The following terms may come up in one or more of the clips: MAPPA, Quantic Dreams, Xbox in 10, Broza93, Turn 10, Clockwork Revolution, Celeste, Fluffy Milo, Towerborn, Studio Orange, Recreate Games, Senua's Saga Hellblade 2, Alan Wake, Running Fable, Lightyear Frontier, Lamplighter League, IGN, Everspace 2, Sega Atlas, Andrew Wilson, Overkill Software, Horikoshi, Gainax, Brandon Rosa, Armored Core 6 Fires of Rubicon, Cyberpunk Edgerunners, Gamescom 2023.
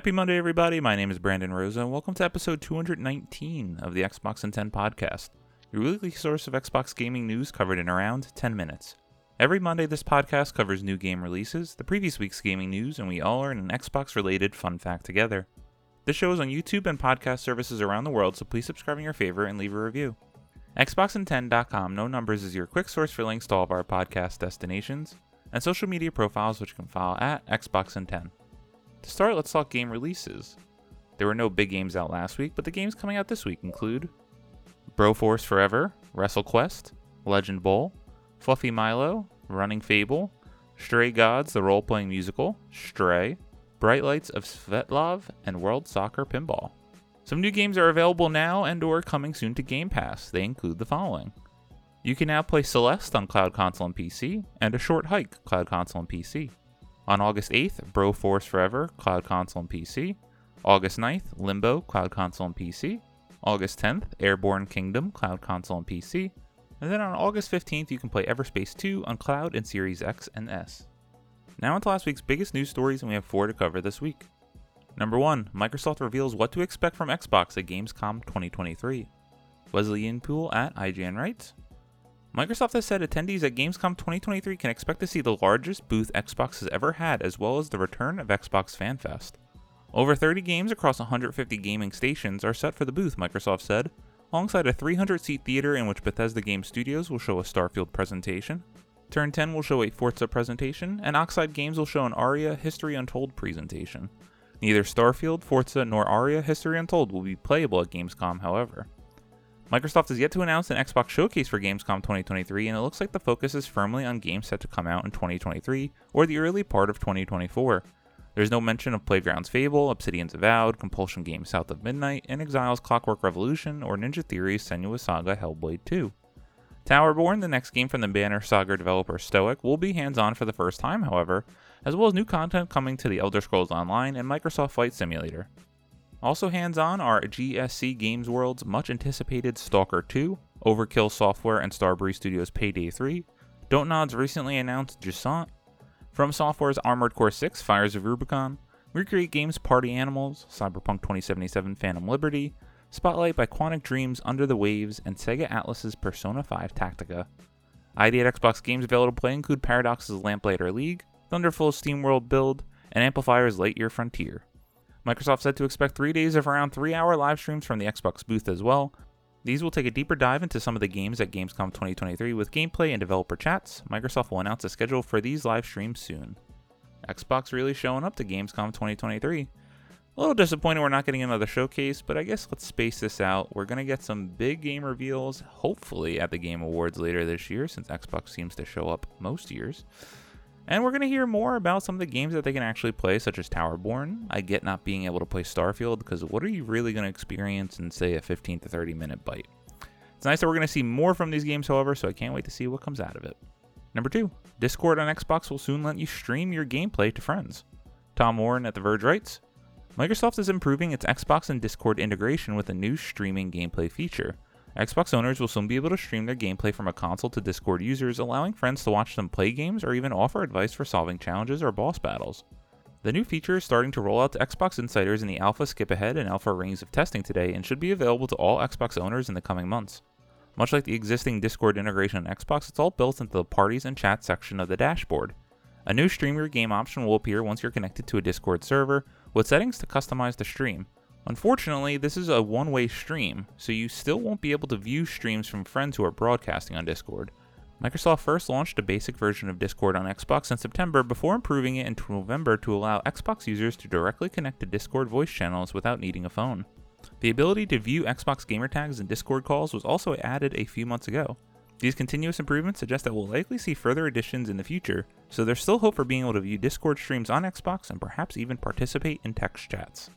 Happy Monday, everybody. My name is Brandon Rosa, and welcome to episode 219 of the Xbox in 10 podcast, your weekly source of Xbox gaming news covered in around 10 minutes. Every Monday, this podcast covers new game releases, the previous week's gaming news, and we all learn an Xbox-related fun fact together. This show is on YouTube and podcast services around the world, so please subscribe in your favor and leave a review. Xboxin10.com, no numbers, is your quick source for links to all of our podcast destinations and social media profiles, which you can follow at Xboxin10. To start, let's talk game releases. There were no big games out last week, but the games coming out this week include Broforce Forever, WrestleQuest, Legend Bowl, Fluffy Milo, Running Fable, Stray Gods the Role-Playing Musical, Stray, Bright Lights of Svetlov, and World Soccer Pinball. Some new games are available now and or coming soon to Game Pass. They include the following. You can now play Celeste on Cloud Console and PC, and A Short Hike, Cloud Console and PC. On August 8th, Broforce Forever, Cloud Console and PC. August 9th, Limbo, Cloud Console and PC. August 10th, Airborne Kingdom, Cloud Console and PC. And then on August 15th, you can play Everspace 2 on Cloud and Series X and S. Now onto last week's biggest news stories, and we have four to cover this week. Number 1, Microsoft reveals what to expect from Xbox at Gamescom 2023. Wesleyan Pool at IGN writes, Microsoft has said attendees at Gamescom 2023 can expect to see the largest booth Xbox has ever had, as well as the return of Xbox FanFest. Over 30 games across 150 gaming stations are set for the booth, Microsoft said, alongside a 300-seat theater in which Bethesda Game Studios will show a Starfield presentation, Turn 10 will show a Forza presentation, and Oxide Games will show an Aria History Untold presentation. Neither Starfield, Forza, nor Aria History Untold will be playable at Gamescom, however. Microsoft has yet to announce an Xbox showcase for Gamescom 2023, and it looks like the focus is firmly on games set to come out in 2023 or the early part of 2024. There's no mention of Playgrounds Fable, Obsidian's Avowed, Compulsion Games South of Midnight, and Exile's Clockwork Revolution, or Ninja Theory's Senua's Saga Hellblade 2. Towerborn, the next game from the Banner Saga developer Stoic, will be hands-on for the first time, however, as well as new content coming to The Elder Scrolls Online and Microsoft Flight Simulator. Also hands-on are GSC Games World's much-anticipated Stalker 2, Overkill Software and Starbreeze Studios' Payday 3, Dontnod's recently announced Jusant, From Software's Armored Core 6, Fires of Rubicon, Recreate Games' Party Animals, Cyberpunk 2077 Phantom Liberty, Spotlight by Quantic Dreams Under the Waves, and Sega Atlas' Persona 5 Tactica. ID at Xbox games available to play include Paradox's Lamplighter League, Thunderful's SteamWorld Build, and Amplifier's Lightyear Frontier. Microsoft said to expect 3 days of around 3-hour live streams from the Xbox booth as well. These will take a deeper dive into some of the games at Gamescom 2023 with gameplay and developer chats. Microsoft will announce a schedule for these live streams soon. Xbox really showing up to Gamescom 2023. A little disappointed we're not getting another showcase, but I guess let's space this out. We're going to get some big game reveals, hopefully at the Game Awards later this year, since Xbox seems to show up most years. And we're going to hear more about some of the games that they can actually play, such as Towerborn. I get not being able to play Starfield, because what are you really going to experience in, say, a 15 to 30 minute bite? It's nice that we're going to see more from these games, however, so I can't wait to see what comes out of it. Number 2, Discord on Xbox will soon let you stream your gameplay to friends. Tom Warren at The Verge writes, Microsoft is improving its Xbox and Discord integration with a new streaming gameplay feature. Xbox owners will soon be able to stream their gameplay from a console to Discord users, allowing friends to watch them play games or even offer advice for solving challenges or boss battles. The new feature is starting to roll out to Xbox insiders in the alpha skip ahead and alpha rings of testing today, and should be available to all Xbox owners in the coming months. Much like the existing Discord integration on Xbox, it's all built into the parties and chat section of the dashboard. A new stream your game option will appear once you're connected to a Discord server, with settings to customize the stream. Unfortunately, this is a one-way stream, so you still won't be able to view streams from friends who are broadcasting on Discord. Microsoft first launched a basic version of Discord on Xbox in September before improving it into November to allow Xbox users to directly connect to Discord voice channels without needing a phone. The ability to view Xbox gamertags and Discord calls was also added a few months ago. These continuous improvements suggest that we'll likely see further additions in the future, so there's still hope for being able to view Discord streams on Xbox and perhaps even participate in text chats.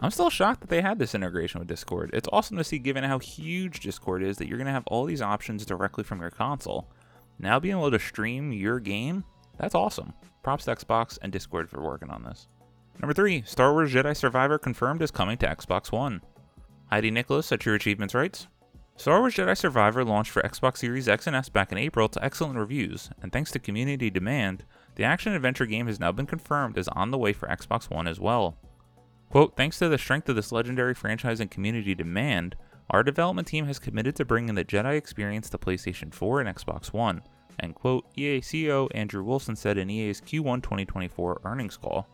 I'm still shocked that they had this integration with Discord. It's awesome to see, given how huge Discord is, that you're going to have all these options directly from your console. Now being able to stream your game, that's awesome. Props to Xbox and Discord for working on this. Number 3, Star Wars Jedi Survivor confirmed is coming to Xbox One. Heidi Nicholas at True Achievements writes, Star Wars Jedi Survivor launched for Xbox Series X and S back in April to excellent reviews, and thanks to community demand, the action-adventure game has now been confirmed as on the way for Xbox One as well. Quote, thanks to the strength of this legendary franchise and community demand, our development team has committed to bringing the Jedi experience to PlayStation 4 and Xbox One, end quote, EA CEO Andrew Wilson said in EA's Q1 2024 earnings call.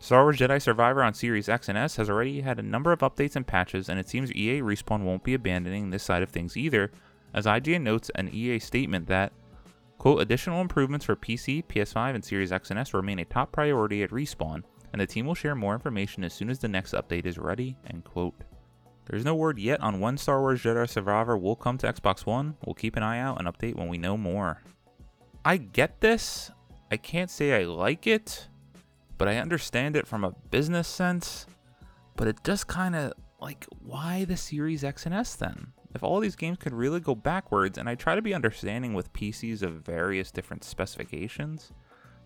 Star Wars Jedi Survivor on Series X and S has already had a number of updates and patches, and it seems EA Respawn won't be abandoning this side of things either, as IGN notes an EA statement that, quote, additional improvements for PC, PS5, and Series X and S remain a top priority at Respawn, and the team will share more information as soon as the next update is ready, end quote. There's no word yet on when Star Wars Jedi Survivor will come to Xbox One. We'll keep an eye out and update when we know more. I get this. I can't say I like it, but I understand it from a business sense. But it just kind of, like, why the Series X and S then? If all these games could really go backwards, and I try to be understanding with PCs of various different specifications,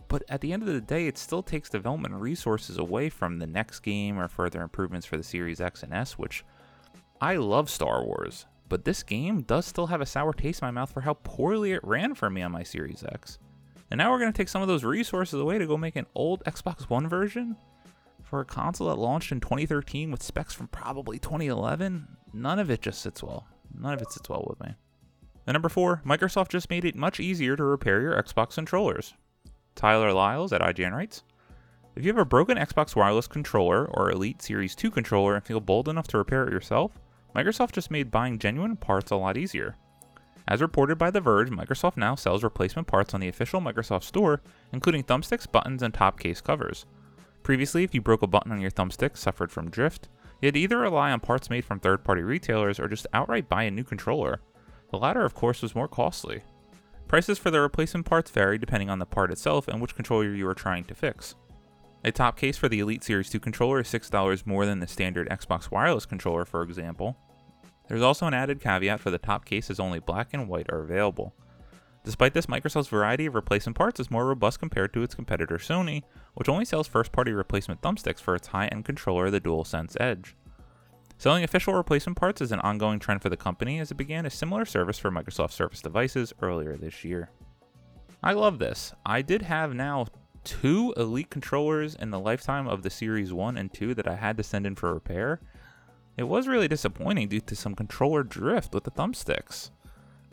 but at the end of the day, it still takes development resources away from the next game or further improvements for the Series X and S, which... I love Star Wars, but this game does still have a sour taste in my mouth for how poorly it ran for me on my Series X. And now we're going to take some of those resources away to go make an old Xbox One version for a console that launched in 2013 with specs from probably 2011. None of it just sits well. None of it sits well with me. And number 4, Microsoft just made it much easier to repair your Xbox controllers. Tyler Lyles at IGN writes, if you have a broken Xbox Wireless controller or Elite Series 2 controller and feel bold enough to repair it yourself, Microsoft just made buying genuine parts a lot easier. As reported by The Verge, Microsoft now sells replacement parts on the official Microsoft Store, including thumbsticks, buttons, and top case covers. Previously, if you broke a button on your thumbstick, suffered from drift, you had to either rely on parts made from third-party retailers or just outright buy a new controller. The latter, of course, was more costly. Prices for the replacement parts vary depending on the part itself and which controller you are trying to fix. A top case for the Elite Series 2 controller is $6 more than the standard Xbox Wireless controller, for example. There's also an added caveat for the top cases, only black and white are available. Despite this, Microsoft's variety of replacement parts is more robust compared to its competitor Sony, which only sells first-party replacement thumbsticks for its high-end controller, the DualSense Edge. Selling official replacement parts is an ongoing trend for the company, as it began a similar service for Microsoft Surface devices earlier this year. I love this. I did have now 2 Elite controllers in the lifetime of the Series 1 and 2 that I had to send in for repair. It was really disappointing due to some controller drift with the thumbsticks.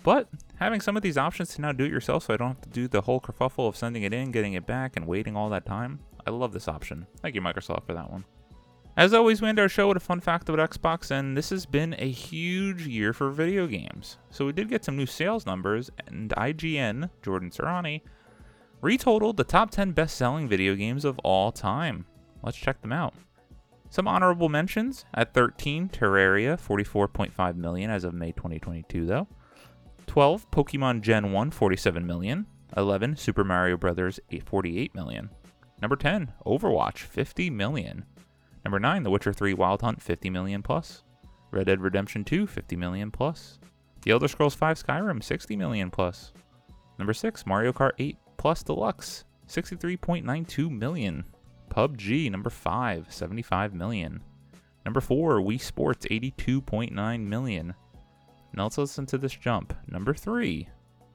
But having some of these options to now do it yourself, so I don't have to do the whole kerfuffle of sending it in, getting it back, and waiting all that time, I love this option. Thank you, Microsoft, for that one. As always, we end our show with a fun fact about Xbox, and this has been a huge year for video games. So we did get some new sales numbers, and IGN, Jordan Cerrone, retotaled the top 10 best-selling video games of all time. Let's check them out. Some honorable mentions. At 13, Terraria, 44.5 million as of May 2022 though. 12, Pokemon Gen 1, 47 million. 11, Super Mario Bros. 48 million. Number 10, Overwatch, 50 million. Number 9, The Witcher 3 Wild Hunt, 50 million plus. Red Dead Redemption 2, 50 million plus. The Elder Scrolls V Skyrim, 60 million plus. Number 6, Mario Kart 8 Plus Deluxe, 63.92 million. PUBG, number 5, 75 million. Number 4, Wii Sports, 82.9 million. Now let's listen to this jump. Number 3,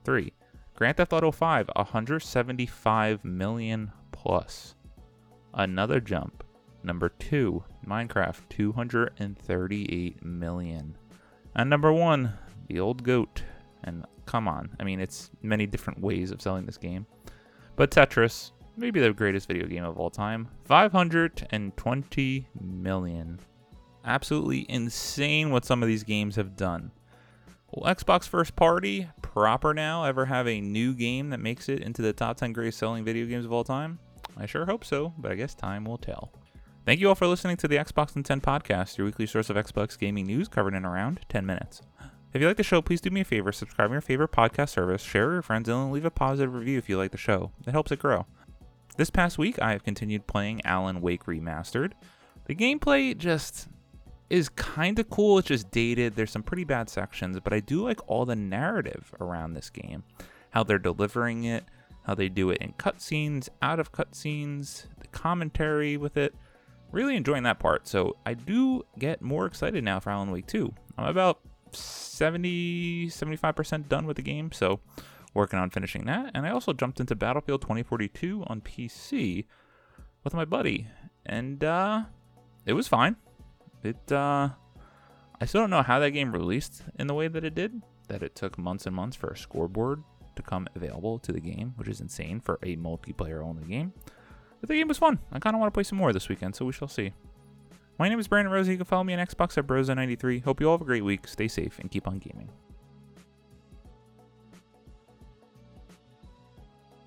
Grand Theft Auto 5, 175 million plus. Another jump. Number 2, Minecraft, 238 million. And number 1, the old goat. And come on, I mean, it's many different ways of selling this game. But Tetris, maybe the greatest video game of all time, 520 million. Absolutely insane what some of these games have done. Will Xbox First Party proper now ever have a new game that makes it into the top 10 greatest selling video games of all time? I sure hope so, but I guess time will tell. Thank you all for listening to the Xbox in 10 podcast, your weekly source of Xbox gaming news covered in around 10 minutes. If you like the show, please do me a favor, subscribe to your favorite podcast service, share with your friends, and leave a positive review if you like the show. It helps it grow. This past week, I have continued playing Alan Wake Remastered. The gameplay just is kind of cool. It's just dated. There's some pretty bad sections, but I do like all the narrative around this game, how they're delivering it, how they do it in cutscenes, out of cutscenes, the commentary with it. Really enjoying that part. So I do get more excited now for Alan Wake 2. I'm about 75% done with the game, so working on finishing that. And I also jumped into Battlefield 2042 on PC with my buddy, and it was fine. It, I still don't know how that game released in the way that it did, that it took months and months for a scoreboard to come available to the game, which is insane for a multiplayer-only game. But the game was fun. I kind of want to play some more this weekend, so we shall see. My name is Brandon Rosa. You can follow me on Xbox at Broza93. Hope you all have a great week. Stay safe and keep on gaming.